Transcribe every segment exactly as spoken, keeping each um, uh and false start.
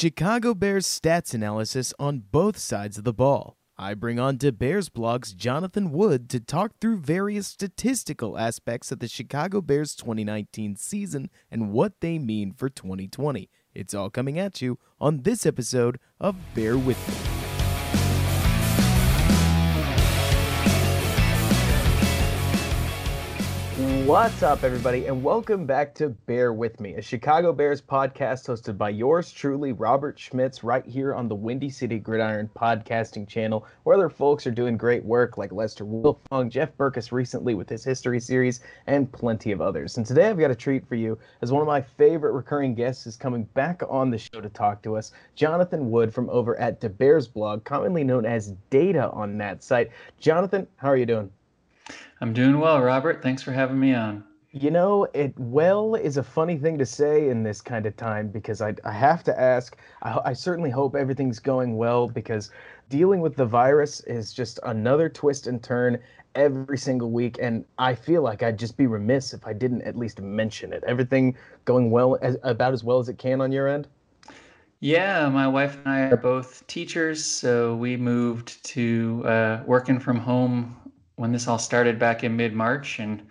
Chicago Bears stats analysis on both sides of the ball. I bring on Da Bears Blog's Jonathan Wood to talk through various statistical aspects of the Chicago Bears twenty nineteen season and what they mean for twenty twenty. It's all coming at you on this episode of Bear With Me. What's up, everybody, and welcome back to Bear With Me, a Chicago Bears podcast hosted by yours truly, Robert Schmitz, right here on the Windy City Gridiron podcasting channel, where other folks are doing great work like Lester Wilfong, Jeff Burkus recently with his history series, and plenty of others. And today I've got a treat for you, as one of my favorite recurring guests is coming back on the show to talk to us, Jonathan Wood from over at Da Bears Blog, commonly known as Data on that site. Jonathan, how are you doing? I'm doing well, Robert. Thanks for having me on. You know, it well is a funny thing to say in this kind of time, because I, I have to ask, I, I certainly hope everything's going well, because dealing with the virus is just another twist and turn every single week, and I feel like I'd just be remiss if I didn't at least mention it. Everything going well, as, about as well as it can on your end? Yeah, my wife and I are both teachers, so we moved to uh, working from home when this all started back in mid-March, and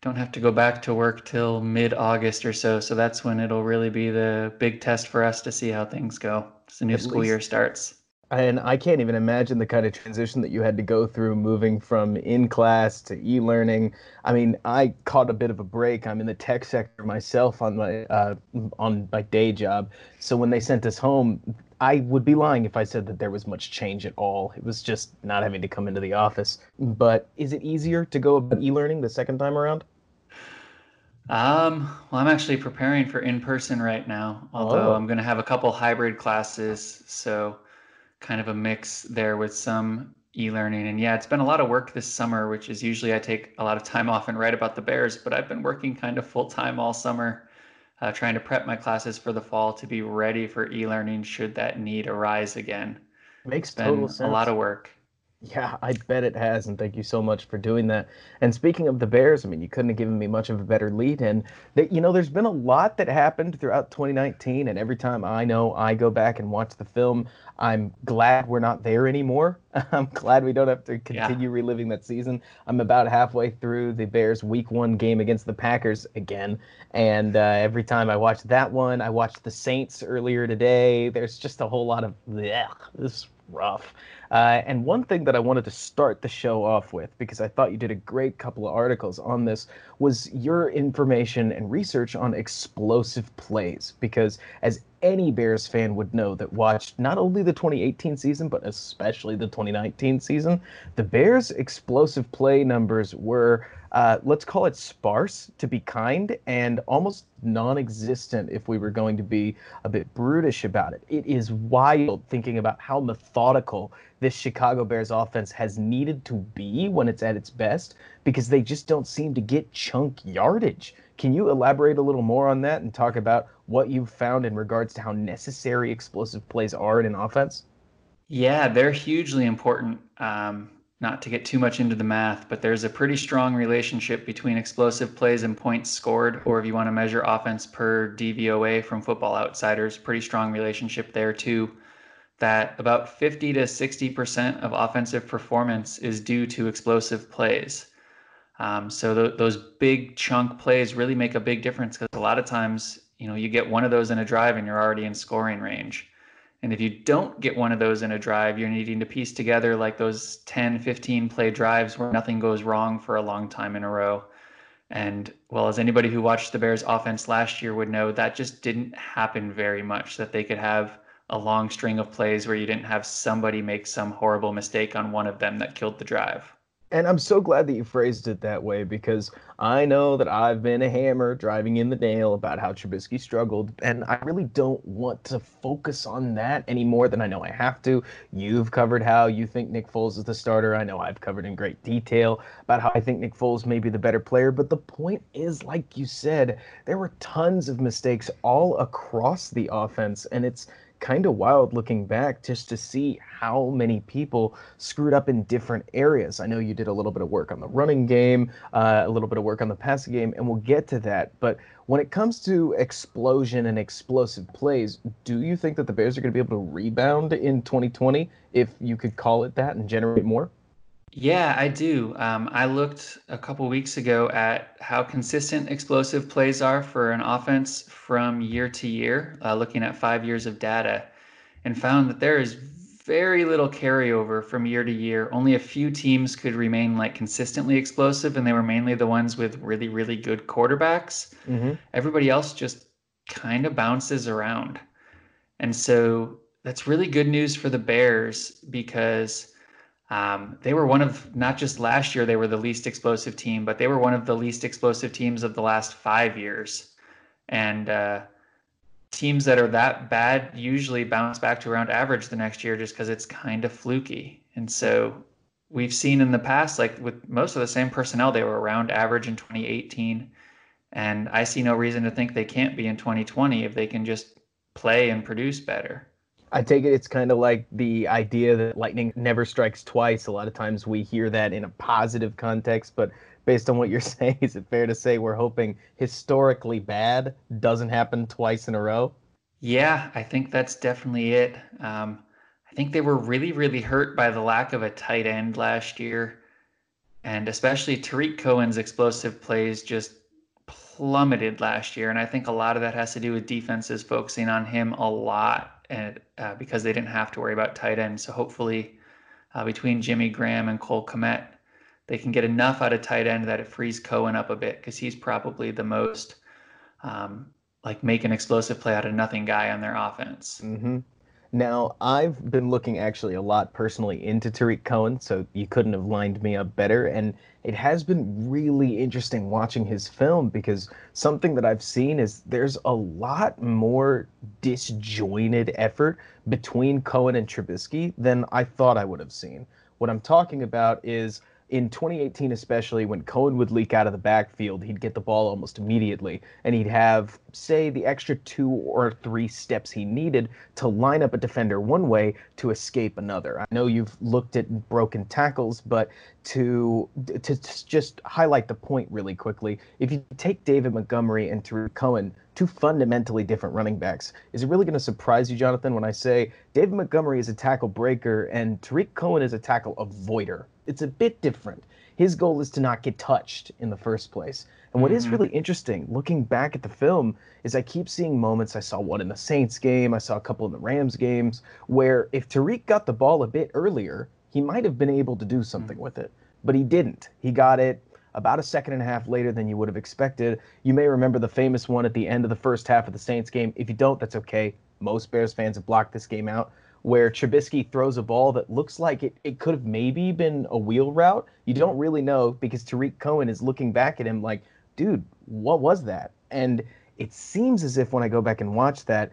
don't have to go back to work till mid-August or so. So that's when it'll really be the big test for us to see how things go as the new school year starts. And I can't even imagine the kind of transition that you had to go through, moving from in-class to e-learning. I mean, I caught a bit of a break. I'm in the tech sector myself on my uh, on my day job. So when they sent us home, I would be lying if I said that there was much change at all. It was just not having to come into the office. But is it easier to go about e-learning the second time around? Um, well, I'm actually preparing for in-person right now, although oh. I'm going to have a couple hybrid classes, so kind of a mix there with some e-learning. And yeah, it's been a lot of work this summer, which is usually I take a lot of time off and write about the Bears, but I've been working kind of full-time all summer, Uh, trying to prep my classes for the fall to be ready for e-learning should that need arise again. Makes total sense. A lot of work. Yeah, I bet it has, and thank you so much for doing that. And speaking of the Bears, I mean, you couldn't have given me much of a better lead. And, that, you know, there's been a lot that happened throughout twenty nineteen, and every time I know I go back and watch the film, I'm glad we're not there anymore. I'm glad we don't have to continue yeah. reliving that season. I'm about halfway through the Bears' Week One game against the Packers again, and uh, every time I watch that one, I watched the Saints earlier today. There's just a whole lot of, bleh, this rough. Uh, and one thing that I wanted to start the show off with, because I thought you did a great couple of articles on this, was your information and research on explosive plays. Because as any Bears fan would know that watched not only the twenty eighteen season, but especially the twenty nineteen season, the Bears' explosive play numbers were, uh, let's call it sparse, to be kind, and almost non-existent if we were going to be a bit brutish about it. It is wild thinking about how methodical this Chicago Bears offense has needed to be when it's at its best, because they just don't seem to get chunk yardage. Can you elaborate a little more on that and talk about what you've found in regards to how necessary explosive plays are in an offense? Yeah, they're hugely important. Um, not to get too much into the math, but there's a pretty strong relationship between explosive plays and points scored, or if you want to measure offense per D V O A from Football Outsiders, pretty strong relationship there too, that about fifty to sixty percent of offensive performance is due to explosive plays. Um, so th- those big chunk plays really make a big difference, because a lot of times, you know, you get one of those in a drive and you're already in scoring range. And if you don't get one of those in a drive, you're needing to piece together like those ten, fifteen play drives where nothing goes wrong for a long time in a row. And well, as anybody who watched the Bears offense last year would know, that just didn't happen very much, that they could have a long string of plays where you didn't have somebody make some horrible mistake on one of them that killed the drive. And I'm so glad that you phrased it that way, because I know that I've been a hammer driving in the nail about how Trubisky struggled, and I really don't want to focus on that any more than I know I have to. You've covered how you think Nick Foles is the starter. I know I've covered in great detail about how I think Nick Foles may be the better player, but the point is, like you said, there were tons of mistakes all across the offense, and it's kind of wild looking back just to see how many people screwed up in different areas. I know you did a little bit of work on the running game, uh, a little bit of work on the passing game, and we'll get to that. But when it comes to explosion and explosive plays, do you think that the Bears are going to be able to rebound in twenty twenty, if you could call it that, and generate more? Yeah, I do. Um, I looked a couple weeks ago at how consistent explosive plays are for an offense from year to year, uh, looking at five years of data, and found that there is very little carryover from year to year. Only a few teams could remain like consistently explosive, and they were mainly the ones with really, really good quarterbacks. Mm-hmm. Everybody else just kind of bounces around. And so that's really good news for the Bears, because Um, they were one of, not just last year, they were the least explosive team, but they were one of the least explosive teams of the last five years. And uh, teams that are that bad usually bounce back to around average the next year just because it's kind of fluky. And so we've seen in the past, like with most of the same personnel, they were around average in twenty eighteen. And I see no reason to think they can't be in twenty twenty if they can just play and produce better. I take it it's kind of like the idea that lightning never strikes twice. A lot of times we hear that in a positive context, but based on what you're saying, is it fair to say we're hoping historically bad doesn't happen twice in a row? Yeah, I think that's definitely it. Um, I think they were really, really hurt by the lack of a tight end last year, and especially Tariq Cohen's explosive plays just plummeted last year, and I think a lot of that has to do with defenses focusing on him a lot. And uh, because they didn't have to worry about tight end. So hopefully uh, between Jimmy Graham and Cole Kmet, they can get enough out of tight end that it frees Cohen up a bit, because he's probably the most um, like make an explosive play out of nothing guy on their offense. Mm-hmm. Now, I've been looking actually a lot personally into Tariq Cohen, so you couldn't have lined me up better. And it has been really interesting watching his film, because something that I've seen is there's a lot more disjointed effort between Cohen and Trubisky than I thought I would have seen. What I'm talking about is in twenty eighteen, especially, when Cohen would leak out of the backfield, he'd get the ball almost immediately, and he'd have, say, the extra two or three steps he needed to line up a defender one way to escape another. I know you've looked at broken tackles, but to, to, to just highlight the point really quickly, if you take David Montgomery and Tariq Cohen, two fundamentally different running backs, is it really going to surprise you, Jonathan, when I say David Montgomery is a tackle breaker and Tariq Cohen is a tackle avoider? It's a bit different. His goal is to not get touched in the first place. And what mm-hmm. is really interesting, looking back at the film, is I keep seeing moments. I saw one in the Saints game. I saw a couple in the Rams games where if Tariq got the ball a bit earlier, he might have been able to do something mm-hmm. with it, but he didn't. He got it about a second and a half later than you would have expected. You may remember the famous one at the end of the first half of the Saints game. If you don't, that's okay. Most Bears fans have blocked this game out, where Trubisky throws a ball that looks like it, it could have maybe been a wheel route. You don't really know, because Tariq Cohen is looking back at him like, dude, what was that? And it seems as if when I go back and watch that,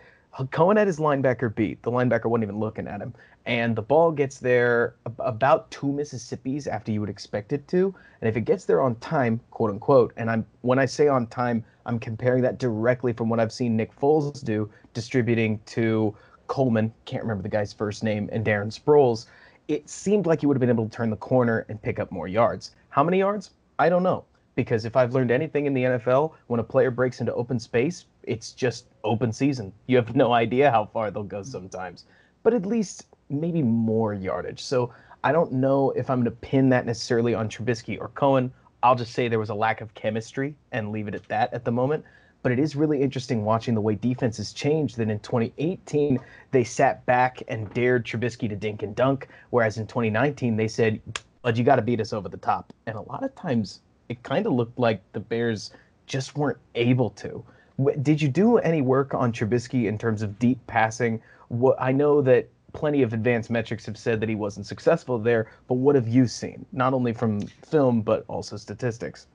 Cohen had his linebacker beat. The linebacker wasn't even looking at him. And the ball gets there about two Mississippis after you would expect it to. And if it gets there on time, quote unquote, and I'm when I say on time, I'm comparing that directly from what I've seen Nick Foles do, distributing to Coleman, can't remember the guy's first name, and Darren Sproles, it seemed like you would have been able to turn the corner and pick up more yards. How many yards? I don't know. Because if I've learned anything in the N F L, when a player breaks into open space, it's just open season. You have no idea how far they'll go sometimes. But at least maybe more yardage. So I don't know if I'm going to pin that necessarily on Trubisky or Cohen. I'll just say there was a lack of chemistry and leave it at that at the moment. But it is really interesting watching the way defenses change. That in twenty eighteen, they sat back and dared Trubisky to dink and dunk, whereas in twenty nineteen, they said, "Bud, you got to beat us over the top." And a lot of times, it kind of looked like the Bears just weren't able to. Did you do any work on Trubisky in terms of deep passing? What, I know that plenty of advanced metrics have said that he wasn't successful there, but what have you seen, not only from film but also statistics?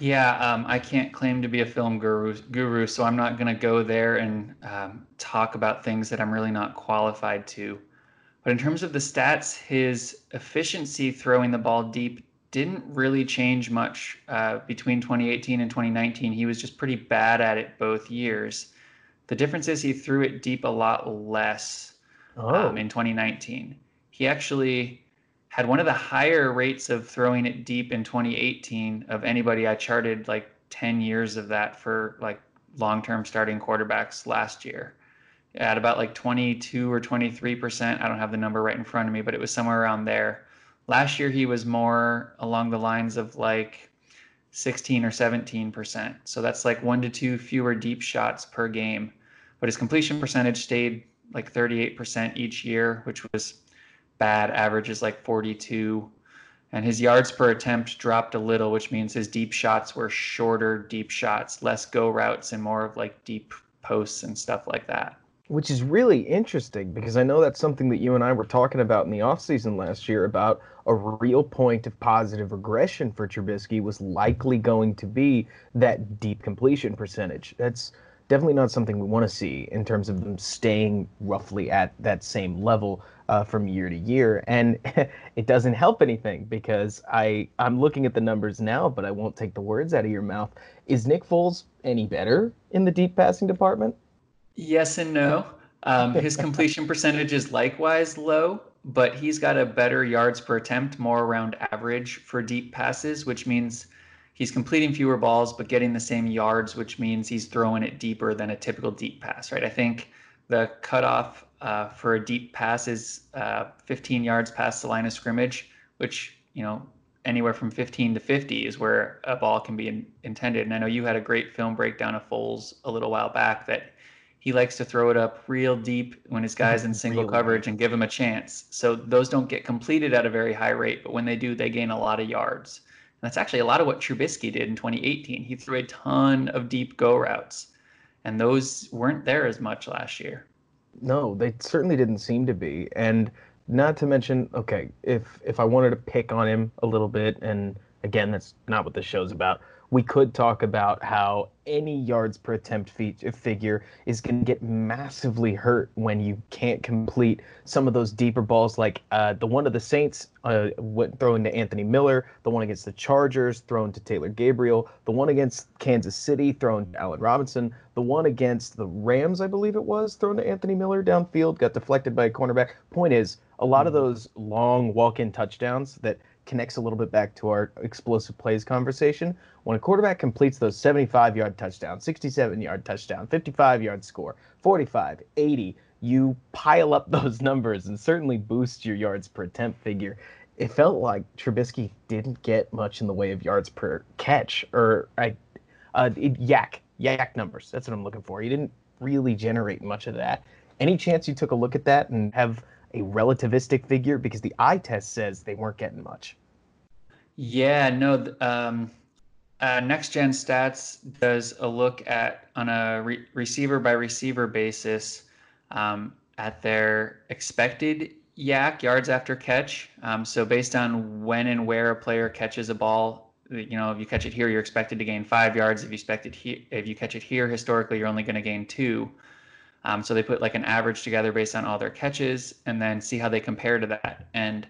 Yeah, um, I can't claim to be a film guru, guru so I'm not going to go there and um, talk about things that I'm really not qualified to. But in terms of the stats, his efficiency throwing the ball deep didn't really change much uh, between twenty eighteen and twenty nineteen. He was just pretty bad at it both years. The difference is he threw it deep a lot less oh. um, in twenty nineteen. He actually had one of the higher rates of throwing it deep in twenty eighteen of anybody. I charted like ten years of that for like long-term starting quarterbacks last year at about like twenty-two or twenty-three percent. I don't have the number right in front of me, but it was somewhere around there. Last year, he was more along the lines of like sixteen or seventeen percent. So that's like one to two fewer deep shots per game. But his completion percentage stayed like thirty-eight percent each year, which was bad. Average is like forty-two. And his yards per attempt dropped a little, which means his deep shots were shorter deep shots, less go routes and more of like deep posts and stuff like that. Which is really interesting because I know that's something that you and I were talking about in the offseason last year about a real point of positive regression for Trubisky was likely going to be that deep completion percentage. That's definitely not something we want to see in terms of them staying roughly at that same level uh, from year to year. And it doesn't help anything because I, I'm looking at the numbers now, but I won't take the words out of your mouth. Is Nick Foles any better in the deep passing department? Yes and no. Um, his completion percentage is likewise low, but he's got a better yards per attempt, more around average for deep passes, which means he's completing fewer balls, but getting the same yards, which means he's throwing it deeper than a typical deep pass, right? I think the cutoff uh, for a deep pass is uh, fifteen yards past the line of scrimmage, which, you know, anywhere from fifteen to fifty is where a ball can be in- intended. And I know you had a great film breakdown of Foles a little while back that he likes to throw it up real deep when his guy's in single really? coverage and give him a chance. So those don't get completed at a very high rate, but when they do, they gain a lot of yards. And that's actually a lot of what Trubisky did in twenty eighteen. He threw a ton of deep go routes, and those weren't there as much last year. No, they certainly didn't seem to be. And not to mention, okay, if if I wanted to pick on him a little bit, and again, that's not what this show's about, we could talk about how any yards per attempt fe- figure is going to get massively hurt when you can't complete some of those deeper balls, like uh, the one of the Saints uh, went thrown to Anthony Miller, the one against the Chargers thrown to Taylor Gabriel, the one against Kansas City thrown to Allen Robinson, the one against the Rams, I believe it was, thrown to Anthony Miller downfield, got deflected by a cornerback. Point is, a lot of those long walk-in touchdowns that connects a little bit back to our explosive plays conversation. When a quarterback completes those seventy-five-yard touchdowns, sixty-seven-yard touchdown, fifty-five-yard score, forty-five, eighty, you pile up those numbers and certainly boost your yards per attempt figure. It felt like Trubisky didn't get much in the way of yards per catch, or I, uh, it, yak, yak numbers. That's what I'm looking for. He didn't really generate much of that. Any chance you took a look at that and have a relativistic figure? Because the eye test says they weren't getting much. Yeah, no. Um, uh, Next Gen Stats does a look at, on a re- receiver by receiver basis, um, at their expected yak, yards after catch. Um, so based on when and where a player catches a ball, you know, if you catch it here, you're expected to gain five yards. If you expect it he- if you catch it here, historically, you're only going to gain two. Um, so they put like an average together based on all their catches and then see how they compare to that. And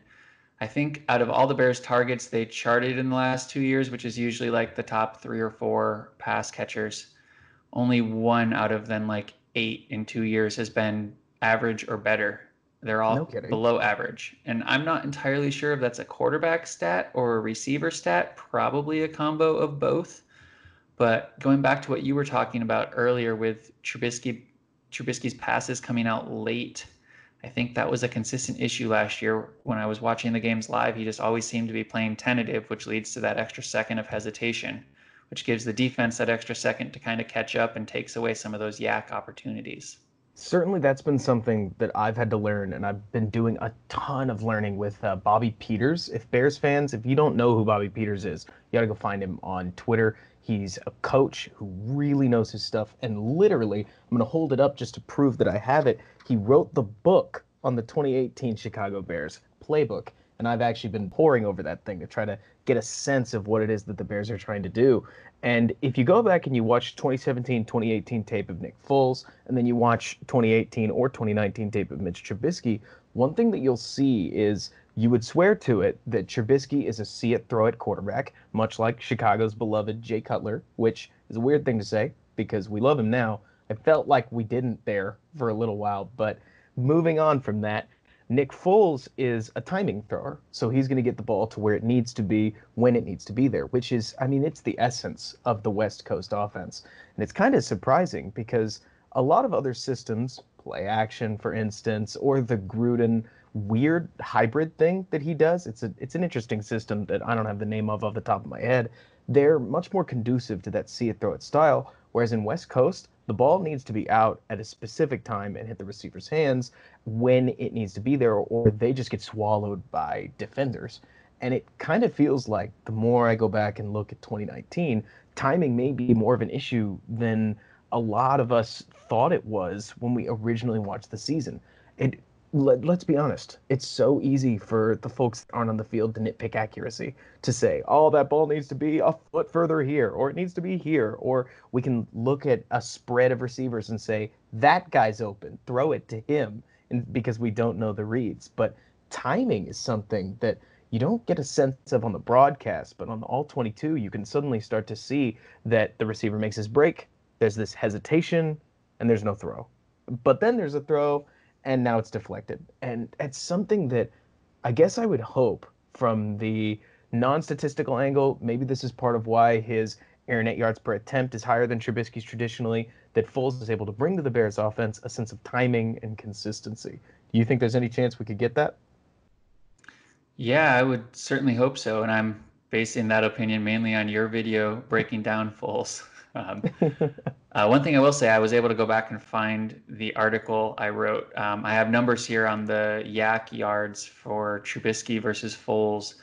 I think out of all the Bears targets they charted in the last two years, which is usually like the top three or four pass catchers, only one out of them like eight in two years has been average or better. They're all no kidding. below average. And I'm not entirely sure if that's a quarterback stat or a receiver stat, probably a combo of both. But going back to what you were talking about earlier with Trubisky, Trubisky's passes coming out late. I think that was a consistent issue last year. When I was watching the games live, he just always seemed to be playing tentative, which leads to that extra second of hesitation, which gives the defense that extra second to kind of catch up and takes away some of those yak opportunities. Certainly that's been something that I've had to learn, and I've been doing a ton of learning with uh, Bobby Peters. If Bears fans, if you don't know who Bobby Peters is, you got to go find him on Twitter. He's a coach who really knows his stuff, and literally, I'm going to hold it up just to prove that I have it. He wrote the book on the twenty eighteen Chicago Bears playbook, and I've actually been poring over that thing to try to get a sense of what it is that the Bears are trying to do. And if you go back and you watch twenty seventeen, twenty eighteen tape of Nick Foles, and then you watch twenty eighteen or twenty nineteen tape of Mitch Trubisky, one thing that you'll see is you would swear to it that Trubisky is a see-it-throw-it quarterback, much like Chicago's beloved Jay Cutler, which is a weird thing to say because we love him now, I felt like we didn't there for a little while, but moving on from that, Nick Foles is a timing thrower, so he's going to get the ball to where it needs to be when it needs to be there, which is, I mean, it's the essence of the West Coast offense. And it's kind of surprising because a lot of other systems, play action, for instance, or the Gruden weird hybrid thing that he does, it's a it's an interesting system that I don't have the name of off the top of my head. They're much more conducive to that see-it-throw-it style, whereas in West Coast, the ball needs to be out at a specific time and hit the receiver's hands when it needs to be there, or they just get swallowed by defenders. And it kind of feels like the more I go back and look at twenty nineteen, timing may be more of an issue than a lot of us thought it was when we originally watched the season. It, let, let's be honest, it's so easy for the folks that aren't on the field to nitpick accuracy, to say, oh, that ball needs to be a foot further here, or it needs to be here, or we can look at a spread of receivers and say, that guy's open, throw it to him, and because we don't know the reads. But timing is something that you don't get a sense of on the broadcast, but on the all twenty-two, you can suddenly start to see that the receiver makes his break, there's this hesitation, and there's no throw. But then there's a throw, and now it's deflected. And it's something that I guess I would hope from the non-statistical angle, maybe this is part of why his air net yards per attempt is higher than Trubisky's traditionally, that Foles is able to bring to the Bears offense a sense of timing and consistency. Do you think there's any chance we could get that? Yeah, I would certainly hope so. And I'm basing that opinion mainly on your video breaking down Foles. Um, uh, one thing I will say, I was able to go back and find the article I wrote. Um, I have numbers here on the yak yards for Trubisky versus Foles.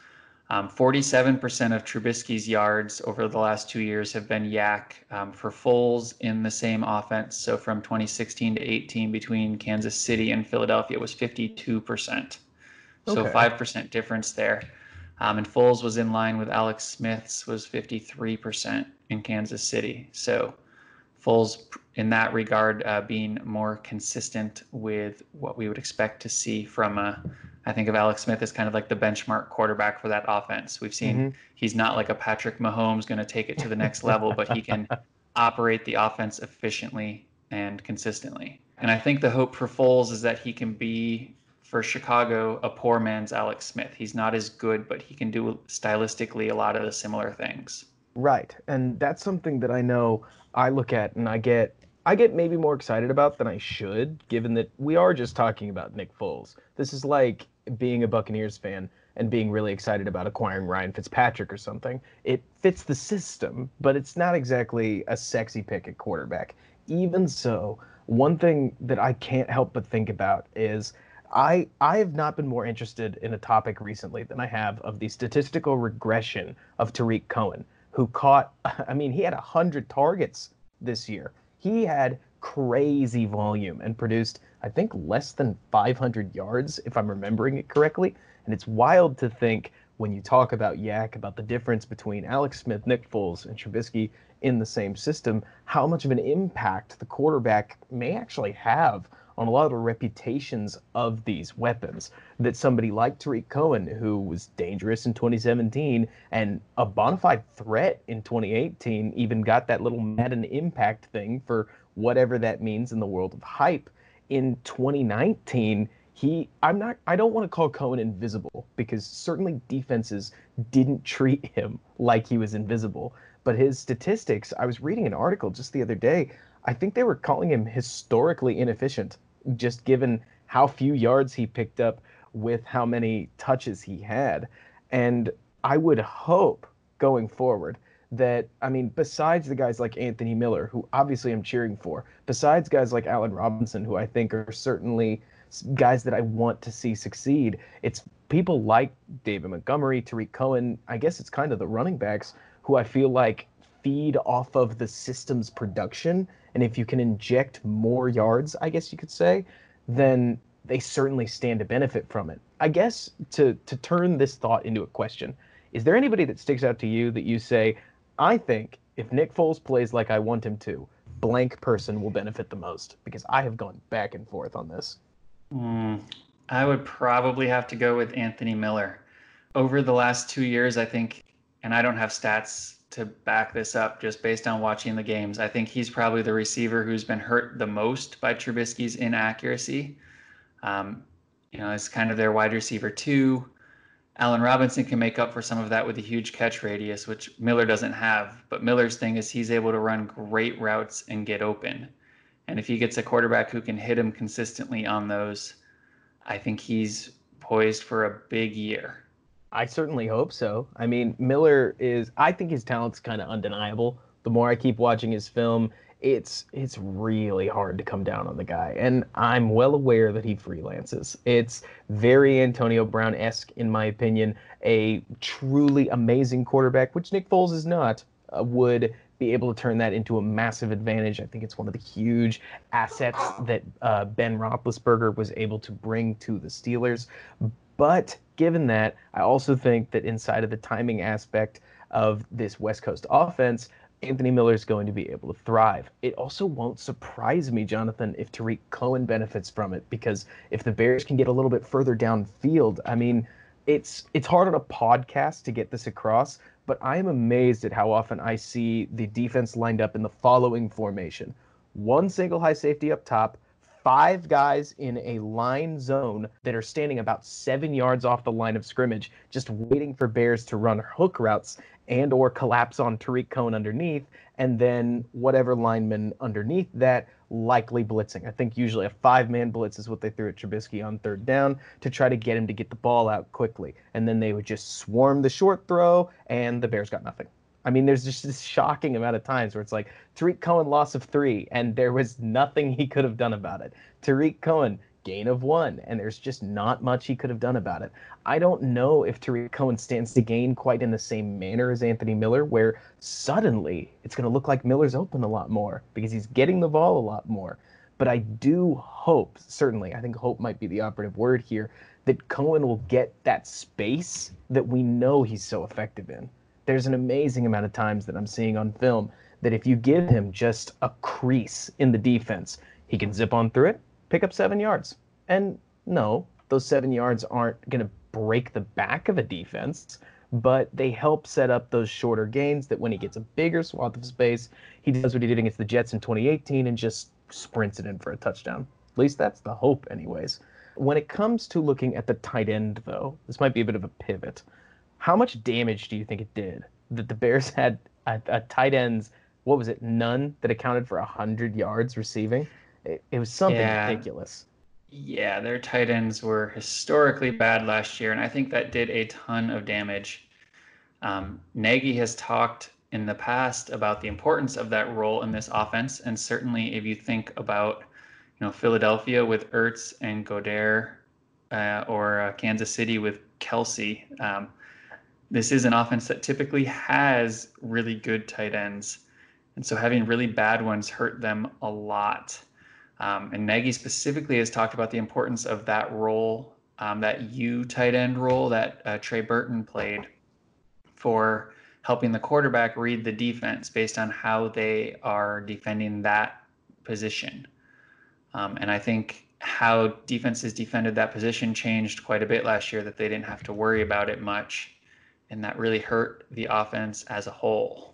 Um, forty-seven percent of Trubisky's yards over the last two years have been yak um, for Foles in the same offense. So from twenty sixteen to eighteen between Kansas City and Philadelphia was fifty-two percent. So okay. five percent difference there. Um, and Foles was in line with Alex Smith's, was fifty-three percent in Kansas City. So Foles, in that regard, uh, being more consistent with what we would expect to see from a, I think of Alex Smith as kind of like the benchmark quarterback for that offense. We've seen mm-hmm. he's not like a Patrick Mahomes going to take it to the next level, but he can operate the offense efficiently and consistently. And I think the hope for Foles is that he can be, for Chicago, a poor man's Alex Smith. He's not as good, but he can do stylistically a lot of the similar things. Right, and that's something that I know I look at and I get I get maybe more excited about than I should, given that we are just talking about Nick Foles. This is like being a Buccaneers fan and being really excited about acquiring Ryan Fitzpatrick or something. It fits the system, but it's not exactly a sexy pick at quarterback. Even so, one thing that I can't help but think about is I, I have not been more interested in a topic recently than I have of the statistical regression of Tariq Cohen, who caught, I mean, he had one hundred targets this year. He had crazy volume and produced, I think, less than five hundred yards, if I'm remembering it correctly. And it's wild to think when you talk about yak, about the difference between Alex Smith, Nick Foles, and Trubisky in the same system, how much of an impact the quarterback may actually have on a lot of the reputations of these weapons, that somebody like Tariq Cohen, who was dangerous in twenty seventeen and a bona fide threat in twenty eighteen, even got that little Madden impact thing for whatever that means in the world of hype. In twenty nineteen, he, I'm not, I don't want to call Cohen invisible because certainly defenses didn't treat him like he was invisible, but his statistics, I was reading an article just the other day, I think they were calling him historically inefficient, just given how few yards he picked up with how many touches he had. And I would hope going forward that, I mean, besides the guys like Anthony Miller, who obviously I'm cheering for, besides guys like Allen Robinson, who I think are certainly guys that I want to see succeed, it's people like David Montgomery, Tariq Cohen, I guess it's kind of the running backs who I feel like feed off of the system's production. And if you can inject more yards, I guess you could say, then they certainly stand to benefit from it. I guess to to turn this thought into a question, is there anybody that sticks out to you that you say, I think if Nick Foles plays like I want him to, blank person will benefit the most? Because I have gone back and forth on this. Mm, I would probably have to go with Anthony Miller. Over the last two years, I think and I don't have stats to back this up just based on watching the games, I think he's probably the receiver who's been hurt the most by Trubisky's inaccuracy. Um, you know, it's kind of their wide receiver two. Allen Robinson can make up for some of that with a huge catch radius, which Miller doesn't have. But Miller's thing is he's able to run great routes and get open. And if he gets a quarterback who can hit him consistently on those, I think he's poised for a big year. I certainly hope so. I mean, Miller is, I think his talent's kind of undeniable. The more I keep watching his film, it's it's really hard to come down on the guy. And I'm well aware that he freelances. It's very Antonio Brown-esque, in my opinion. A truly amazing quarterback, which Nick Foles is not, uh, would be able to turn that into a massive advantage. I think it's one of the huge assets that uh, Ben Roethlisberger was able to bring to the Steelers. But given that, I also think that inside of the timing aspect of this West Coast offense, Anthony Miller is going to be able to thrive. It also won't surprise me, Jonathan, if Tariq Cohen benefits from it, because if the Bears can get a little bit further downfield, I mean, it's it's hard on a podcast to get this across, but I am amazed at how often I see the defense lined up in the following formation. One single high safety up top, five guys in a line zone that are standing about seven yards off the line of scrimmage, just waiting for Bears to run hook routes and or collapse on Tariq Cohen underneath, and then whatever lineman underneath that likely blitzing. I think usually a five-man blitz is what they threw at Trubisky on third down to try to get him to get the ball out quickly. And then they would just swarm the short throw, and the Bears got nothing. I mean, there's just this shocking amount of times where it's like Tariq Cohen loss of three, and there was nothing he could have done about it. Tariq Cohen gain of one, and there's just not much he could have done about it. I don't know if Tariq Cohen stands to gain quite in the same manner as Anthony Miller, where suddenly it's going to look like Miller's open a lot more because he's getting the ball a lot more. But I do hope, certainly, I think hope might be the operative word here, that Cohen will get that space that we know he's so effective in. There's an amazing amount of times that I'm seeing on film that if you give him just a crease in the defense, he can zip on through it, pick up seven yards. And no, those seven yards aren't going to break the back of a defense, but they help set up those shorter gains that when he gets a bigger swath of space, he does what he did against the Jets in twenty eighteen and just sprints it in for a touchdown. At least that's the hope anyways. When it comes to looking at the tight end, though, this might be a bit of a pivot. How much damage do you think it did that the Bears had a, a tight ends, what was it, none that accounted for one hundred yards receiving? It, it was something yeah. ridiculous. Yeah, their tight ends were historically bad last year, and I think that did a ton of damage. Um, Nagy has talked in the past about the importance of that role in this offense, and certainly if you think about you know, Philadelphia with Ertz and Goddard uh, or uh, Kansas City with Kelsey, um, this is an offense that typically has really good tight ends. And so having really bad ones hurt them a lot. Um, and Nagy specifically has talked about the importance of that role, um, that U tight end role that uh, Trey Burton played for helping the quarterback read the defense based on how they are defending that position. Um, and I think how defenses defended that position changed quite a bit last year, that they didn't have to worry about it much. And that really hurt the offense as a whole.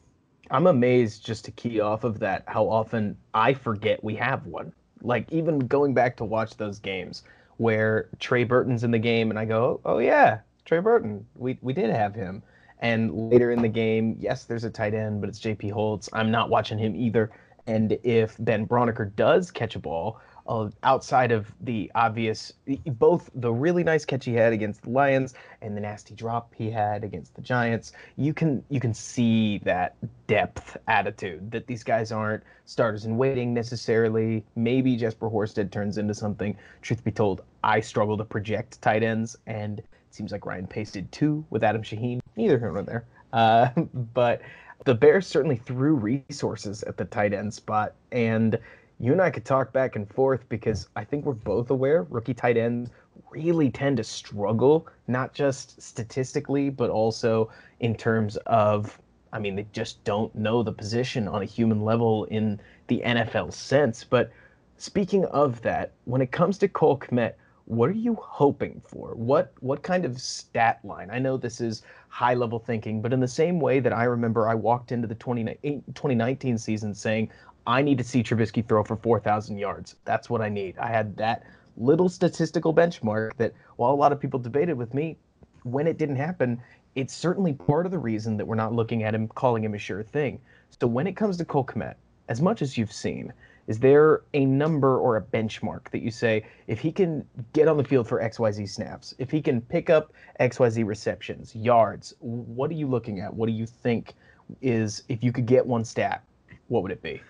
I'm amazed, just to key off of that, how often I forget we have one. Like, even going back to watch those games where Trey Burton's in the game, and I go, oh, yeah, Trey Burton. We we did have him. And later in the game, yes, there's a tight end, but it's J P. Holtz. I'm not watching him either. And if Ben Broniker does catch a ball, Uh, outside of the obvious, both the really nice catch he had against the Lions and the nasty drop he had against the Giants, you can you can see that depth attitude, that these guys aren't starters in waiting necessarily. Maybe Jesper Horsted turns into something. Truth be told, I struggle to project tight ends, and it seems like Ryan Pace did too with Adam Shaheen. Neither here nor there. Uh, but the Bears certainly threw resources at the tight end spot, and you and I could talk back and forth because I think we're both aware rookie tight ends really tend to struggle, not just statistically, but also in terms of, I mean, they just don't know the position on a human level in the N F L sense. But speaking of that, when it comes to Cole Kmet, what are you hoping for? What what kind of stat line? I know this is high-level thinking, but in the same way that I remember I walked into the twenty nineteen season saying, I need to see Trubisky throw for four thousand yards. That's what I need. I had that little statistical benchmark that, while a lot of people debated with me, when it didn't happen, it's certainly part of the reason that we're not looking at him, calling him a sure thing. So when it comes to Cole Kmet, as much as you've seen, is there a number or a benchmark that you say, if he can get on the field for X Y Z snaps, if he can pick up X Y Z receptions, yards, what are you looking at? What do you think is, if you could get one stat, what would it be?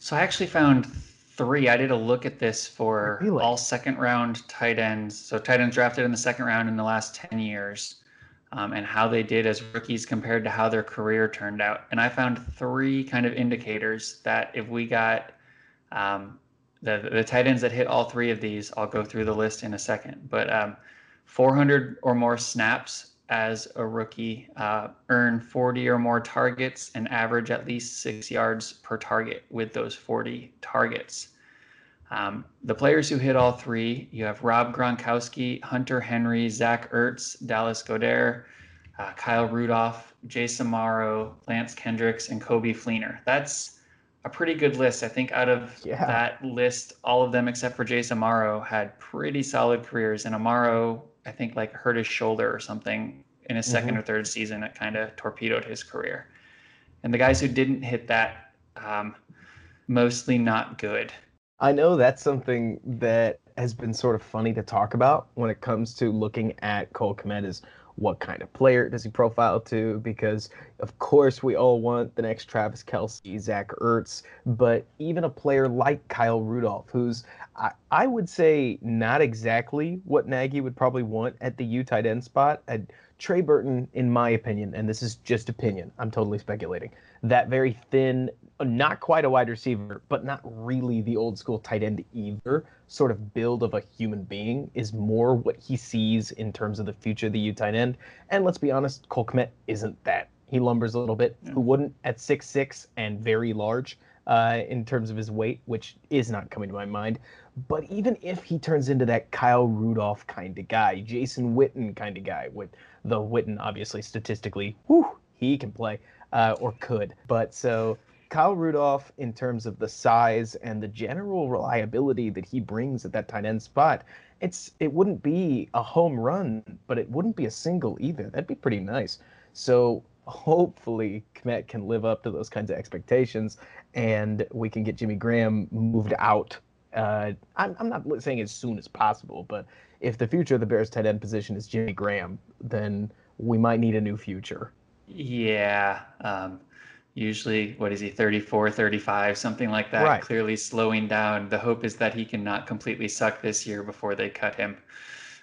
So I actually found three. I did a look at this for really? all second round tight ends. So tight ends drafted in the second round in the last ten years. Um, and how they did as rookies compared to how their career turned out. And I found three kind of indicators that if we got um, the the tight ends that hit all three of these, I'll go through the list in a second. But um, four hundred or more snaps as a rookie, uh, earn forty or more targets, and average at least six yards per target with those forty targets. Um, the players who hit all three, you have Rob Gronkowski, Hunter Henry, Zach Ertz, Dallas Goedert, uh, Kyle Rudolph, Jason Amaro, Lance Kendricks, and Kobe Fleener. That's a pretty good list. I think out of yeah. that list, all of them except for Jason Amaro had pretty solid careers. And Amaro, I think, like hurt his shoulder or something in his mm-hmm. second or third season. It kind of torpedoed his career. And the guys who didn't hit that, um, mostly not good. I know that's something that has been sort of funny to talk about when it comes to looking at Cole Kmet is what kind of player does he profile to? Because, of course, we all want the next Travis Kelce, Zach Ertz, but even a player like Kyle Rudolph, who's, I, I would say, not exactly what Nagy would probably want at the U tight end spot. I'd, Trey Burton, in my opinion, and this is just opinion, I'm totally speculating, that very thin, not quite a wide receiver, but not really the old school tight end either, sort of build of a human being is more what he sees in terms of the future of the U tight end. And let's be honest, Cole Kmet isn't that. He lumbers a little bit. Yeah. Who wouldn't at six six and very large uh, in terms of his weight, which is not coming to my mind. But even if he turns into that Kyle Rudolph kind of guy, Jason Witten kind of guy, with the Witten, obviously, statistically, whew, he can play uh, or could. But so Kyle Rudolph, in terms of the size and the general reliability that he brings at that tight end spot, it's it wouldn't be a home run, but it wouldn't be a single either. That'd be pretty nice. So hopefully Kmet can live up to those kinds of expectations, and we can get Jimmy Graham moved out. Uh, I'm, I'm not saying as soon as possible, but if the future of the Bears tight end position is Jimmy Graham, then we might need a new future. Yeah. Um, usually, what is he, thirty-four, thirty-five, something like that, right. Clearly slowing down. The hope is that he can not completely suck this year before they cut him.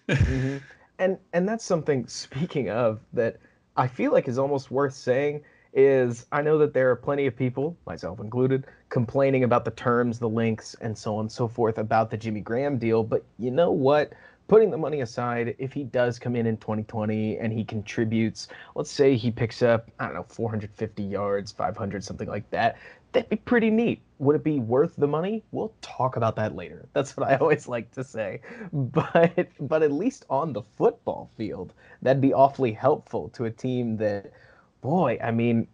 mm-hmm. And and that's something, speaking of, that I feel like is almost worth saying is I know that there are plenty of people, myself included, complaining about the terms, the links, and so on and so forth about the Jimmy Graham deal. But you know what? Putting the money aside, if he does come in in twenty twenty and he contributes, let's say he picks up, I don't know, four hundred fifty yards, five hundred, something like that, that'd be pretty neat. Would it be worth the money? We'll talk about that later. That's what I always like to say. But but at least on the football field, that'd be awfully helpful to a team that, boy, I mean,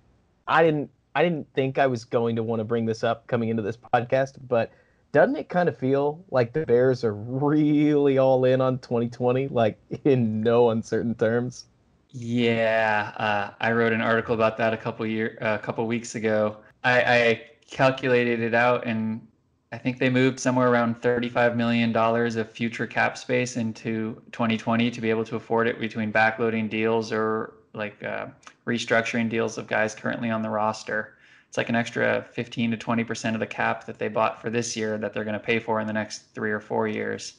I didn't I didn't think I was going to want to bring this up coming into this podcast, but doesn't it kind of feel like the Bears are really all in on twenty twenty, like in no uncertain terms? Yeah, uh, I wrote an article about that a couple year, a couple weeks ago. I, I calculated it out, and I think they moved somewhere around thirty-five million dollars of future cap space into twenty twenty to be able to afford it between backloading deals or like uh, restructuring deals of guys currently on the roster. It's like an extra fifteen to twenty percent of the cap that they bought for this year that they're going to pay for in the next three or four years.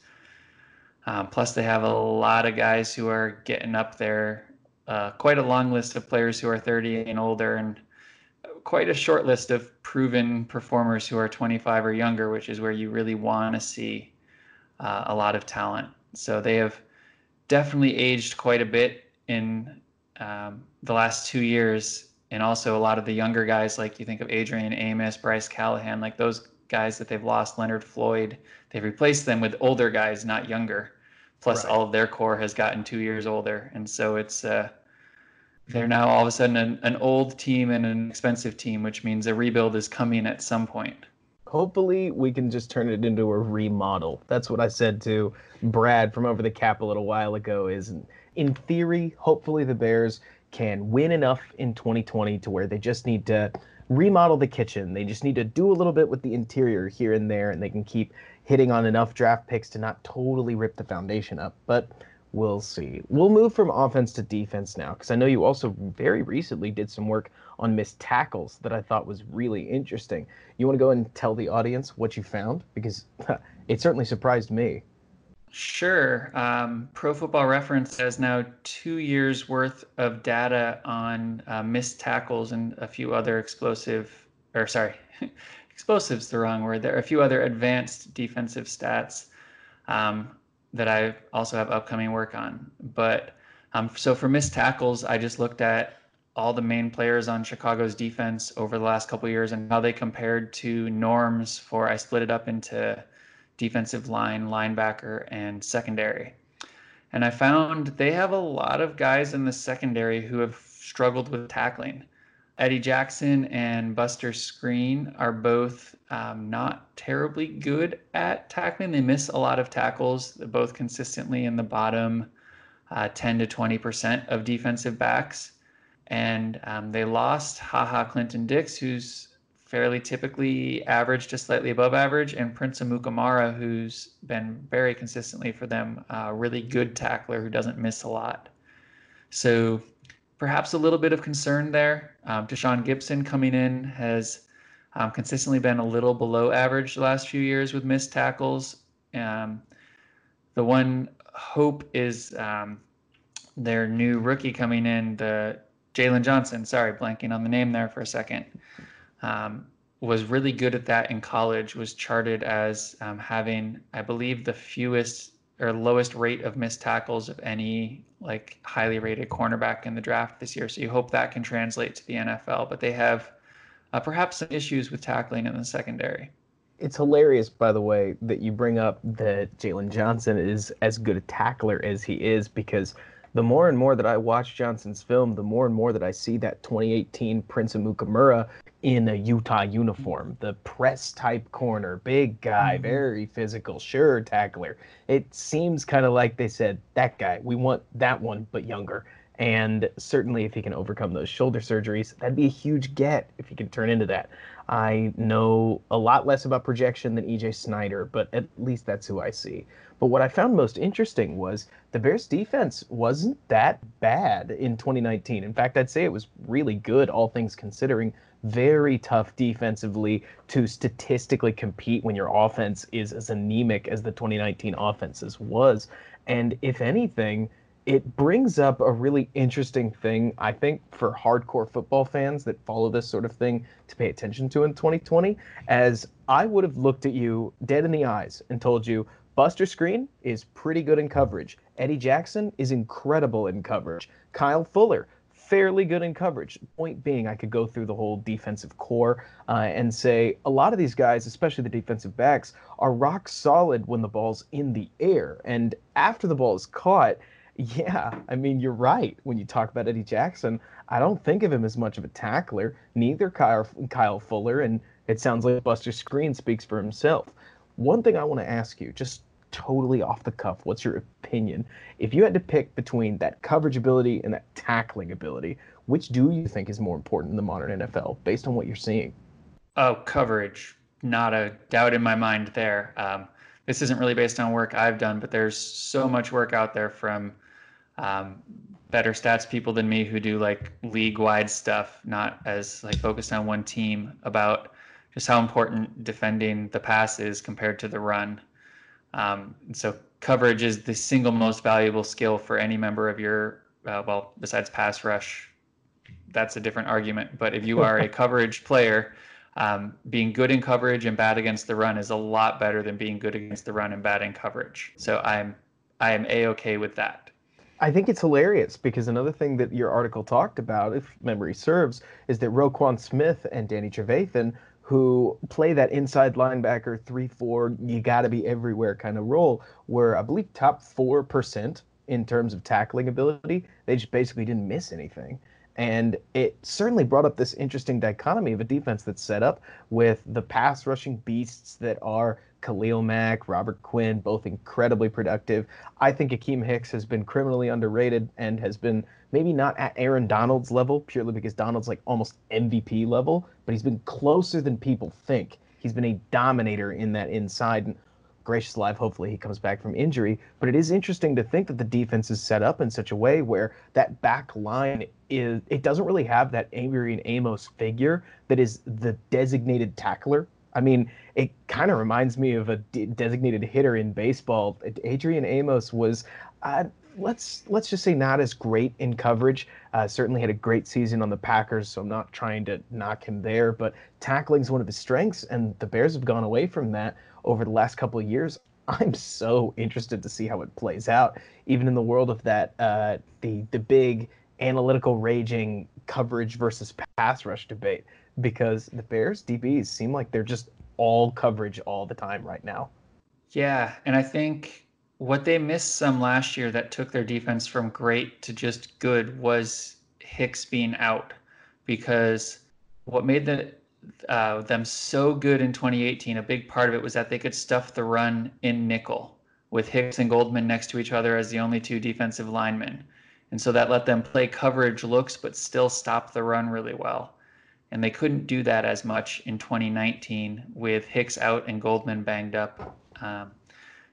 Um, plus, they have a lot of guys who are getting up there, uh, quite a long list of players who are thirty and older, and quite a short list of proven performers who are twenty-five or younger, which is where you really want to see uh, a lot of talent. So they have definitely aged quite a bit in um, the last two years. And also a lot of the younger guys, like you think of Adrian Amos, Bryce Callahan, like those guys that they've lost, Leonard Floyd. They've replaced them with older guys, not younger. Plus, right. all of their core has gotten two years older. And so it's uh, they're now all of a sudden an, an old team and an expensive team, which means a rebuild is coming at some point. Hopefully, we can just turn it into a remodel. That's what I said to Brad from Over the Cap a little while ago. Is in theory, hopefully the Bears can win enough in twenty twenty to where they just need to remodel the kitchen. They just need to do a little bit with the interior here and there, and they can keep hitting on enough draft picks to not totally rip the foundation up. But we'll see. We'll move from offense to defense now, because I know you also very recently did some work on missed tackles that I thought was really interesting. You want to go and tell the audience what you found? Because it certainly surprised me. Sure. Um, Pro Football Reference has now two years worth of data on uh, missed tackles and a few other explosive, or sorry, explosive's the wrong word. There are a few other advanced defensive stats um, that I also have upcoming work on. But um, so for missed tackles, I just looked at all the main players on Chicago's defense over the last couple of years and how they compared to norms for, I split it up into defensive line, linebacker, and secondary. And I found they have a lot of guys in the secondary who have struggled with tackling. Eddie Jackson and Buster Skrine are both um, not terribly good at tackling. They miss a lot of tackles. They're both consistently in the bottom uh, ten to twenty percent of defensive backs. And um, they lost HaHa Clinton Dix, who's fairly typically average to slightly above average, and Prince Amukamara, who's been very consistently for them, a really good tackler who doesn't miss a lot. So perhaps a little bit of concern there. Um, Deshaun Gibson coming in has um, consistently been a little below average the last few years with missed tackles. Um, the one hope is um, their new rookie coming in, the Jaylon Johnson, sorry, blanking on the name there for a second. Um, was really good at that in college, was charted as um, having, I believe, the fewest or lowest rate of missed tackles of any like highly rated cornerback in the draft this year. So you hope that can translate to the N F L, but they have uh, perhaps some issues with tackling in the secondary. It's hilarious, by the way, that you bring up that Jaylon Johnson is as good a tackler as he is, because the more and more that I watch Johnson's film, the more and more that I see that twenty eighteen Prince Amukamara in a Utah uniform, the press type corner, big guy, very physical, sure tackler. It seems kind of like they said, that guy, we want that one, but younger. And certainly if he can overcome those shoulder surgeries, that'd be a huge get if he can turn into that. I know a lot less about projection than E J Snyder, but at least that's who I see. But what I found most interesting was the Bears defense wasn't that bad in twenty nineteen. In fact, I'd say it was really good, all things considering. Very tough defensively to statistically compete when your offense is as anemic as the twenty nineteen offenses was. And if anything, it brings up a really interesting thing, I think, for hardcore football fans that follow this sort of thing to pay attention to in twenty twenty, as I would have looked at you dead in the eyes and told you, Buster Skrine is pretty good in coverage. Eddie Jackson is incredible in coverage. Kyle Fuller, fairly good in coverage. Point being, I could go through the whole defensive core uh, and say a lot of these guys, especially the defensive backs, are rock solid when the ball's in the air. And after the ball is caught, yeah, I mean, you're right. When you talk about Eddie Jackson, I don't think of him as much of a tackler, neither Kyle, Kyle Fuller, and it sounds like Buster Skrine speaks for himself. One thing I want to ask you, just totally off the cuff, what's your opinion? If you had to pick between that coverage ability and that tackling ability, which do you think is more important in the modern N F L, based on what you're seeing? Oh, coverage. Not a doubt in my mind there. Um, this isn't really based on work I've done, but there's so much work out there from Um, better stats people than me who do like league-wide stuff, not as like focused on one team, about just how important defending the pass is compared to the run. Um, and so coverage is the single most valuable skill for any member of your, uh, well, besides pass rush, that's a different argument. But if you are a coverage player, um, being good in coverage and bad against the run is a lot better than being good against the run and bad in coverage. So I'm, I am A-okay with that. I think it's hilarious because another thing that your article talked about, if memory serves, is that Roquan Smith and Danny Trevathan, who play that inside linebacker three four, you got to be everywhere kind of role, where I believe top four percent in terms of tackling ability, they just basically didn't miss anything. And it certainly brought up this interesting dichotomy of a defense that's set up with the pass rushing beasts that are Khalil Mack, Robert Quinn, both incredibly productive. I think Akeem Hicks has been criminally underrated and has been maybe not at Aaron Donald's level, purely because Donald's like almost M V P level, but he's been closer than people think. He's been a dominator in that inside. And gracious life, hopefully he comes back from injury. But it is interesting to think that the defense is set up in such a way where that back line is, it doesn't really have that Adrian Amos figure that is the designated tackler. I mean, it kind of reminds me of a de- designated hitter in baseball. Adrian Amos was, uh, let's let's just say, not as great in coverage. Uh, certainly had a great season on the Packers, so I'm not trying to knock him there. But tackling's one of his strengths, and the Bears have gone away from that over the last couple of years. I'm so interested to see how it plays out, even in the world of that uh, the the big analytical raging coverage versus pass rush debate, because the Bears D Bs seem like they're just all coverage all the time right now. Yeah, and I think what they missed some last year that took their defense from great to just good was Hicks being out, because what made the uh, them so good in twenty eighteen, a big part of it was that they could stuff the run in nickel with Hicks and Goldman next to each other as the only two defensive linemen. And so that let them play coverage looks but still stop the run really well. And they couldn't do that as much in twenty nineteen with Hicks out and Goldman banged up. Um,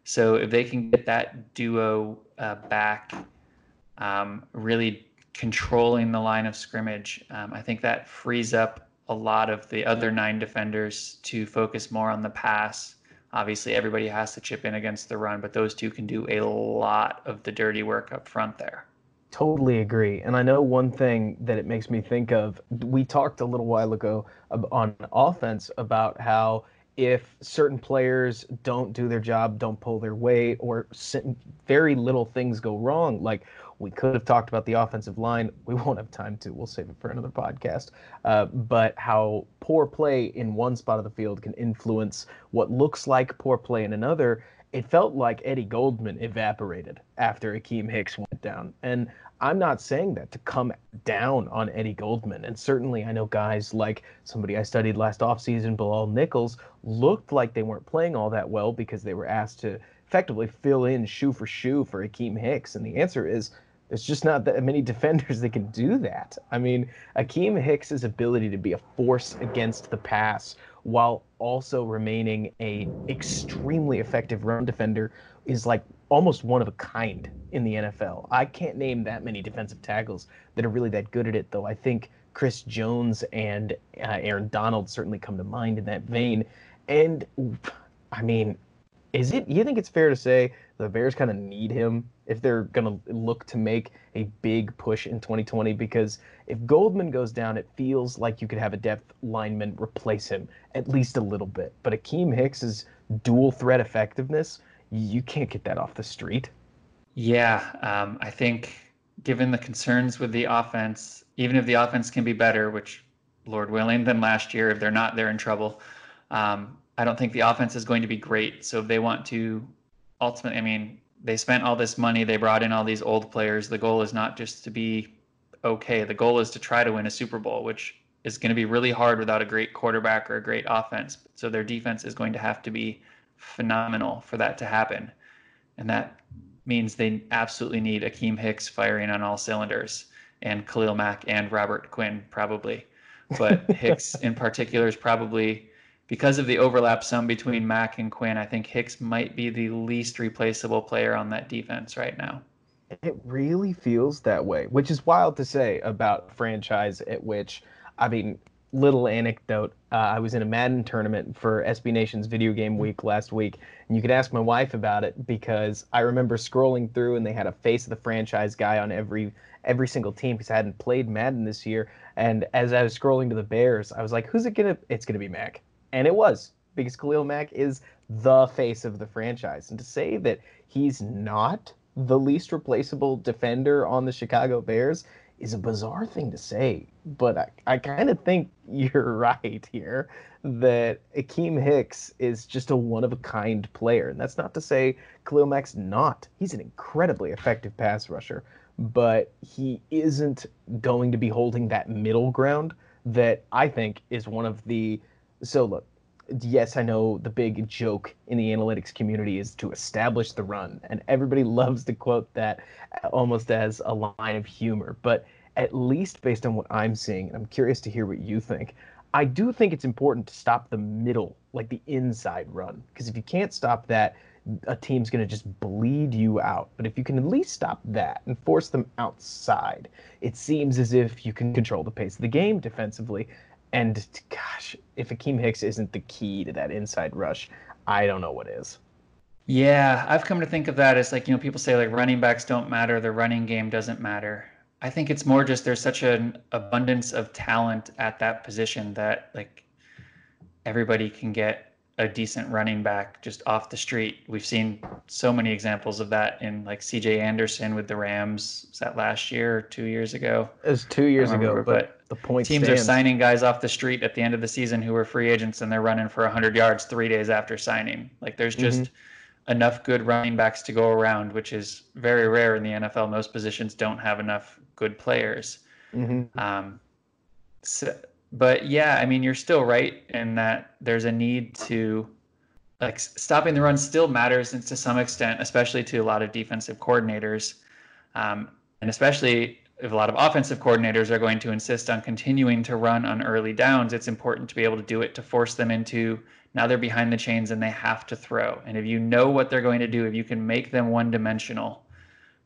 so if they can get that duo uh, back, um, really controlling the line of scrimmage, um, I think that frees up a lot of the other nine defenders to focus more on the pass. Obviously, everybody has to chip in against the run, but those two can do a lot of the dirty work up front there. Totally agree. And I know one thing that it makes me think of, we talked a little while ago on offense about how if certain players don't do their job, don't pull their weight, or very little things go wrong, like we could have talked about the offensive line. We won't have time to. We'll save it for another podcast. Uh, but how poor play in one spot of the field can influence what looks like poor play in another. It felt like Eddie Goldman evaporated after Akeem Hicks went down. And I'm not saying that to come down on Eddie Goldman. And certainly I know guys like somebody I studied last offseason, Bilal Nichols, looked like they weren't playing all that well because they were asked to effectively fill in shoe for shoe for Akeem Hicks. And the answer is there's just not that many defenders that can do that. I mean, Akeem Hicks' ability to be a force against the pass while also remaining a extremely effective run defender is like almost one of a kind in the N F L. I can't name that many defensive tackles that are really that good at it, though. I think Chris Jones and uh, Aaron Donald certainly come to mind in that vein. And, I mean, is it? You think it's fair to say the Bears kind of need him if they're going to look to make a big push in twenty twenty? Because if Goldman goes down, it feels like you could have a depth lineman replace him at least a little bit. But Akeem Hicks' dual threat effectiveness, you can't get that off the street. Yeah, um, I think given the concerns with the offense, even if the offense can be better, which, Lord willing, than last year, if they're not, they're in trouble. Um, I don't think the offense is going to be great. So if they want to ultimately, I mean, they spent all this money. They brought in all these old players. The goal is not just to be okay. The goal is to try to win a Super Bowl, which is going to be really hard without a great quarterback or a great offense. So their defense is going to have to be phenomenal for that to happen. And that means they absolutely need Akeem Hicks firing on all cylinders and Khalil Mack and Robert Quinn probably. But Hicks in particular is probably... because of the overlap some between Mack and Quinn, I think Hicks might be the least replaceable player on that defense right now. It really feels that way, which is wild to say about a franchise at which, I mean, little anecdote, uh, I was in a Madden tournament for S B Nation's video game week last week, and you could ask my wife about it because I remember scrolling through and they had a face of the franchise guy on every every single team because I hadn't played Madden this year. And as I was scrolling to the Bears, I was like, who's it going to – it's going to be Mack. And it was, because Khalil Mack is the face of the franchise. And to say that he's not the least replaceable defender on the Chicago Bears is a bizarre thing to say, but I, I kind of think you're right here that Akeem Hicks is just a one-of-a-kind player. And that's not to say Khalil Mack's not. He's an incredibly effective pass rusher, but he isn't going to be holding that middle ground that I think is one of the... So, look, yes, I know the big joke in the analytics community is to establish the run, and everybody loves to quote that almost as a line of humor. But at least based on what I'm seeing, and I'm curious to hear what you think, I do think it's important to stop the middle, like the inside run, because if you can't stop that, a team's going to just bleed you out. But if you can at least stop that and force them outside, it seems as if you can control the pace of the game defensively. And, gosh, if Akeem Hicks isn't the key to that inside rush, I don't know what is. Yeah, I've come to think of that as, like, you know, people say, like, running backs don't matter, the running game doesn't matter. I think it's more just there's such an abundance of talent at that position that, like, everybody can get a decent running back just off the street. We've seen so many examples of that in, like, C J Anderson with the Rams. Was that last year or two years ago? It was two years remember, ago, but the point teams stands. Are signing guys off the street at the end of the season who are free agents, and they're running for one hundred yards three days after signing. Like, there's just mm-hmm. enough good running backs to go around, which is very rare in the N F L. Most positions don't have enough good players. Mm-hmm. Um, so, But yeah, I mean, you're still right in that there's a need to, like, stopping the run still matters and to some extent, especially to a lot of defensive coordinators. Um, and especially if a lot of offensive coordinators are going to insist on continuing to run on early downs, it's important to be able to do it to force them into, now they're behind the chains and they have to throw. And if you know what they're going to do, if you can make them one-dimensional,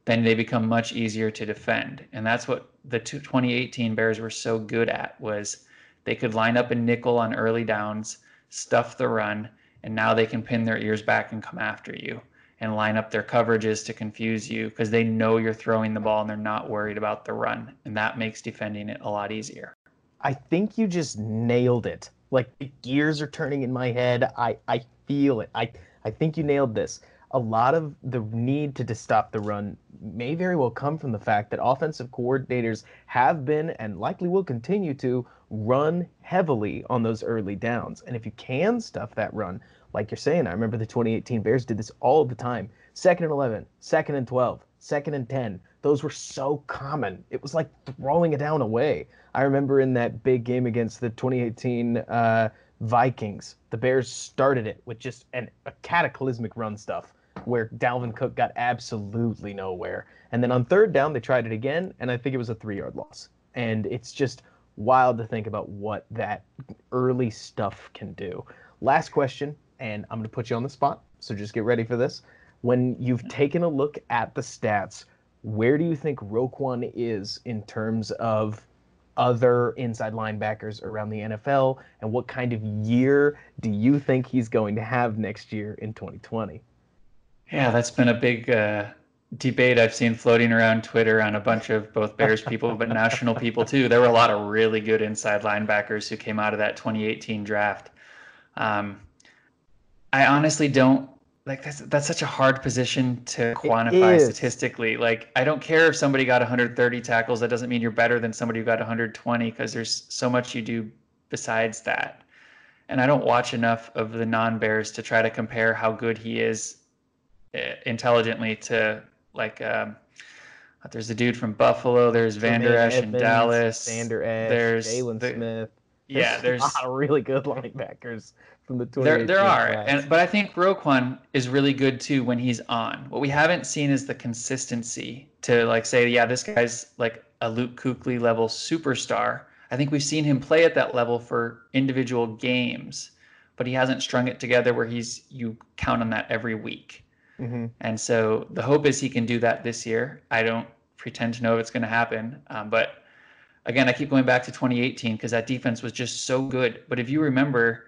then they become much easier to defend. And that's what the twenty eighteen Bears were so good at, was they could line up a nickel on early downs, stuff the run, and now they can pin their ears back and come after you and line up their coverages to confuse you because they know you're throwing the ball and they're not worried about the run. And that makes defending it a lot easier. I think you just nailed it. Like, the gears are turning in my head. I, I feel it. I, I think you nailed this. A lot of the need to stop the run may very well come from the fact that offensive coordinators have been and likely will continue to run heavily on those early downs. And if you can stuff that run, like you're saying, I remember the twenty eighteen Bears did this all the time. Second and eleven, second and twelve, second and ten. Those were so common. It was like throwing it down away. I remember in that big game against the twenty eighteen uh, Vikings, the Bears started it with just an, a cataclysmic run stuff, where Dalvin Cook got absolutely nowhere. And then on third down, they tried it again, and I think it was a three-yard loss. And it's just wild to think about what that early stuff can do. Last question, and I'm going to put you on the spot, so just get ready for this. When you've taken a look at the stats, where do you think Roquan is in terms of other inside linebackers around the N F L, and what kind of year do you think he's going to have next year in twenty twenty? Yeah, that's been a big uh, debate I've seen floating around Twitter on a bunch of both Bears people, but national people too. There were a lot of really good inside linebackers who came out of that twenty eighteen draft. Um, I honestly don't like that's that's such a hard position to quantify statistically. Like, I don't care if somebody got one hundred thirty tackles. That doesn't mean you're better than somebody who got one hundred twenty because there's so much you do besides that. And I don't watch enough of the non-Bears to try to compare how good he is intelligently to, like, um there's a dude from Buffalo, there's Vander Esch in Dallas, Vander Esch, there's Jaylon Smith. There's yeah, there's a lot of really good linebackers from the twenty eighteen. There, there are, class. and but I think Roquan is really good too when he's on. What we haven't seen is the consistency to, like, say, yeah, this guy's like a Luke Kuechly level superstar. I think we've seen him play at that level for individual games, but he hasn't strung it together where he's you count on that every week. Mm-hmm. And so the hope is he can do that this year. I don't pretend to know if it's going to happen. Um, but again, I keep going back to twenty eighteen because that defense was just so good. But if you remember,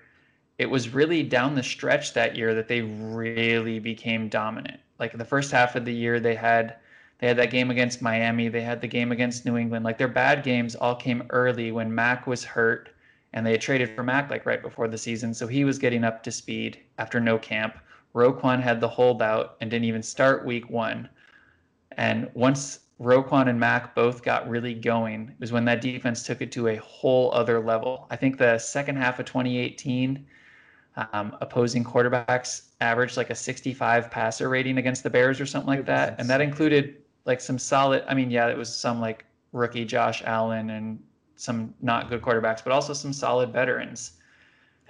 it was really down the stretch that year that they really became dominant. Like, in the first half of the year, they had they had that game against Miami. They had the game against New England. Like, their bad games all came early when Mack was hurt. And they had traded for Mack, like, right before the season. So he was getting up to speed after no camp. Roquan had the holdout and didn't even start week one. And once Roquan and Mack both got really going, it was when that defense took it to a whole other level. I think the second half of twenty eighteen, um, opposing quarterbacks averaged like a sixty-five passer rating against the Bears or something like that. And that included like some solid, I mean, yeah, it was some like rookie Josh Allen and some not good quarterbacks, but also some solid veterans.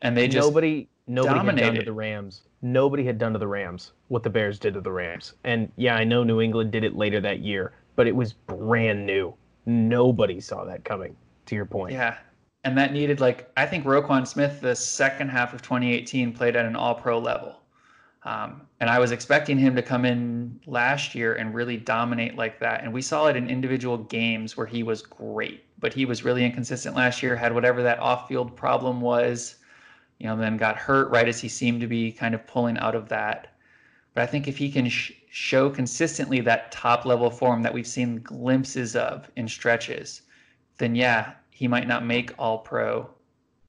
And they just nobody, nobody dominated. Had done to the Rams. Nobody had done to the Rams what the Bears did to the Rams. And yeah, I know New England did it later that year, but it was brand new. Nobody saw that coming, to your point. Yeah, and that needed, like, I think Roquan Smith, the second half of twenty eighteen, played at an all-pro level. Um, and I was expecting him to come in last year and really dominate like that. And we saw it in individual games where he was great, but he was really inconsistent last year, had whatever that off-field problem was, you know, then got hurt right as he seemed to be kind of pulling out of that. But I think if he can sh- show consistently that top-level form that we've seen glimpses of in stretches, then, yeah, he might not make all-pro,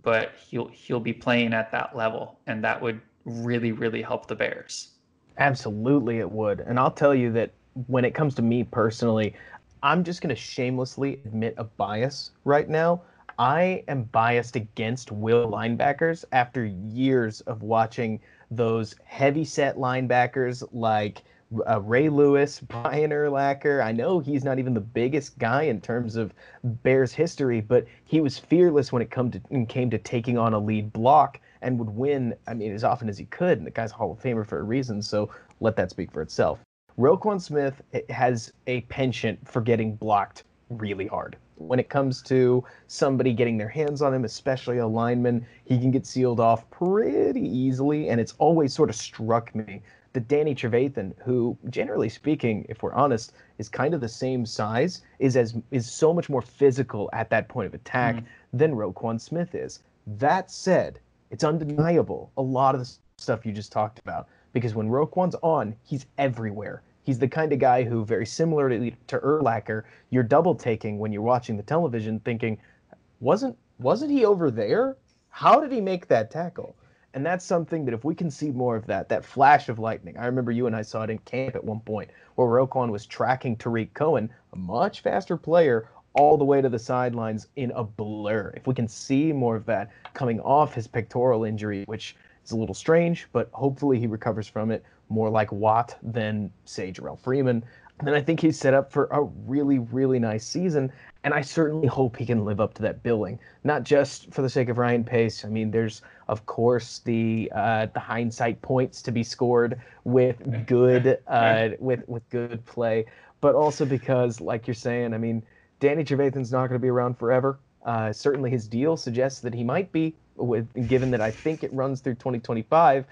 but he'll he'll be playing at that level, and that would really, really help the Bears. Absolutely it would. And I'll tell you that when it comes to me personally, I'm just going to shamelessly admit a bias right now. I am biased against will linebackers after years of watching those heavy-set linebackers like uh, Ray Lewis, Brian Urlacher. I know he's not even the biggest guy in terms of Bears history, but he was fearless when it come to, when it came to taking on a lead block and would win, I mean, as often as he could. And the guy's a Hall of Famer for a reason, so let that speak for itself. Roquan Smith has a penchant for getting blocked really hard. When it comes to somebody getting their hands on him, especially a lineman, he can get sealed off pretty easily, and it's always sort of struck me that Danny Trevathan, who, generally speaking, if we're honest, is kind of the same size, is as is so much more physical at that point of attack mm-hmm. than Roquan Smith is. That said, it's undeniable, a lot of the stuff you just talked about, because when Roquan's on, he's everywhere. He's the kind of guy who, very similar to, to Urlacher, you're double-taking when you're watching the television thinking, wasn't wasn't he over there? How did he make that tackle? And that's something that if we can see more of that, that flash of lightning. I remember you and I saw it in camp at one point where Roquan was tracking Tariq Cohen, a much faster player, all the way to the sidelines in a blur. If we can see more of that coming off his pectoral injury, which is a little strange, but hopefully he recovers from it. More like Watt than, say, Jarrell Freeman. And then I think he's set up for a really, really nice season, and I certainly hope he can live up to that billing, not just for the sake of Ryan Pace. I mean, there's, of course, the uh, the hindsight points to be scored with good uh, with with good play, but also because, like you're saying, I mean, Danny Trevathan's not going to be around forever. Uh, certainly his deal suggests that he might be, with given that I think it runs through twenty twenty-five,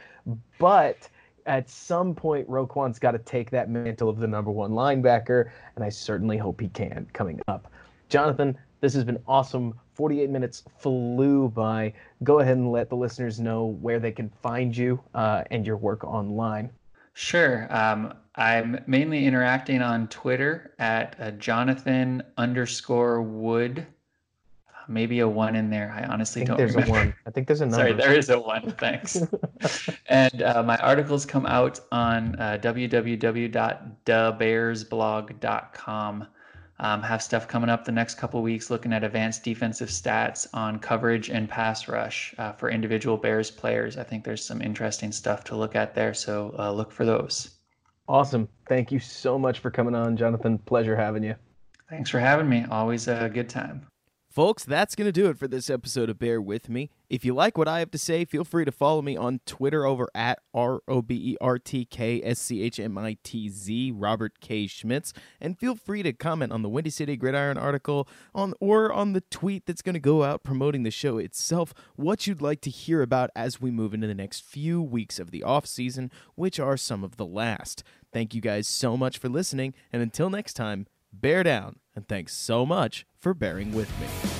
but at some point, Roquan's got to take that mantle of the number one linebacker, and I certainly hope he can coming up. Jonathan, this has been awesome. forty-eight minutes flew by. Go ahead and let the listeners know where they can find you uh, and your work online. Sure. Um, I'm mainly interacting on Twitter at uh, Jonathan underscore Wood. Maybe a one in there. I honestly I don't there's remember. A one. I think there's a number. Sorry, there is a one. Thanks. And uh, my articles come out on uh, w w w dot da bears blog dot com. Um, have stuff coming up the next couple weeks looking at advanced defensive stats on coverage and pass rush uh, for individual Bears players. I think there's some interesting stuff to look at there, so uh, look for those. Awesome. Thank you so much for coming on, Jonathan. Pleasure having you. Thanks for having me. Always a good time. Folks, that's going to do it for this episode of Bear With Me. If you like what I have to say, feel free to follow me on Twitter over at R O B E R T K S C H M I T Z, Robert K. Schmitz. And feel free to comment on the Windy City Gridiron article on or on the tweet that's going to go out promoting the show itself, what you'd like to hear about as we move into the next few weeks of the offseason, which are some of the last. Thank you guys so much for listening, and until next time, bear down, and thanks so much for bearing with me.